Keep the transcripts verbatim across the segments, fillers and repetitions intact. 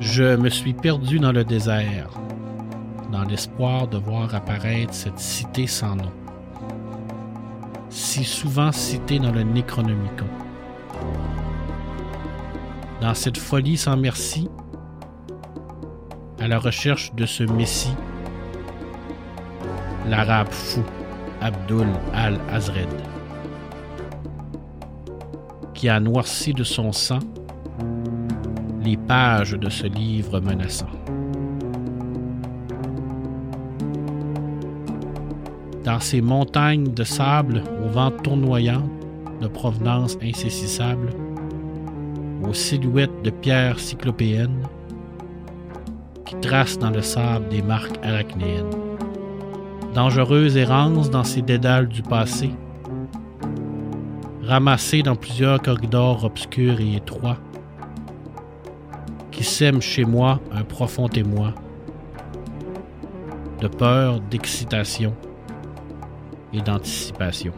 Je me suis perdu dans le désert, dans l'espoir de voir apparaître cette cité sans nom, si souvent citée dans le Necronomicon. Dans cette folie sans merci, à la recherche de ce messie, l'arabe fou Abdul al-Azred, qui a noirci de son sang les pages de ce livre menaçant. Dans ces montagnes de sable aux vents tournoyants de provenance insaisissable, aux silhouettes de pierres cyclopéennes qui tracent dans le sable des marques arachnéennes. Dangereuse errance dans ces dédales du passé, ramassée dans plusieurs corridors obscurs et étroits, qui sème chez moi un profond émoi de peur, d'excitation et d'anticipation.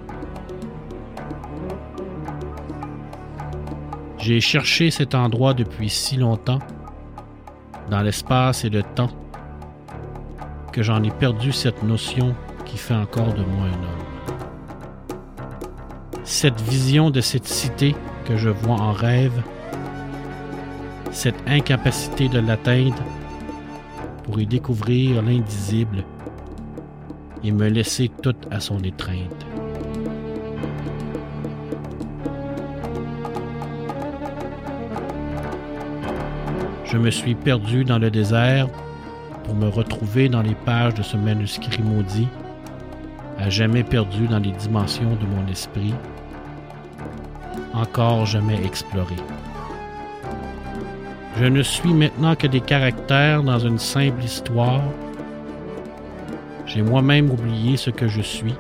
J'ai cherché cet endroit depuis si longtemps, dans l'espace et le temps, que j'en ai perdu cette notion qui fait encore de moi un homme. Cette vision de cette cité que je vois en rêve, cette incapacité de l'atteindre pour y découvrir l'indicible et me laisser toute à son étreinte. Je me suis perdu dans le désert pour me retrouver dans les pages de ce manuscrit maudit, à jamais perdu dans les dimensions de mon esprit, encore jamais exploré. Je ne suis maintenant que des caractères dans une simple histoire. J'ai moi-même oublié ce que je suis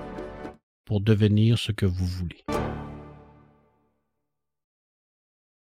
pour devenir ce que vous voulez.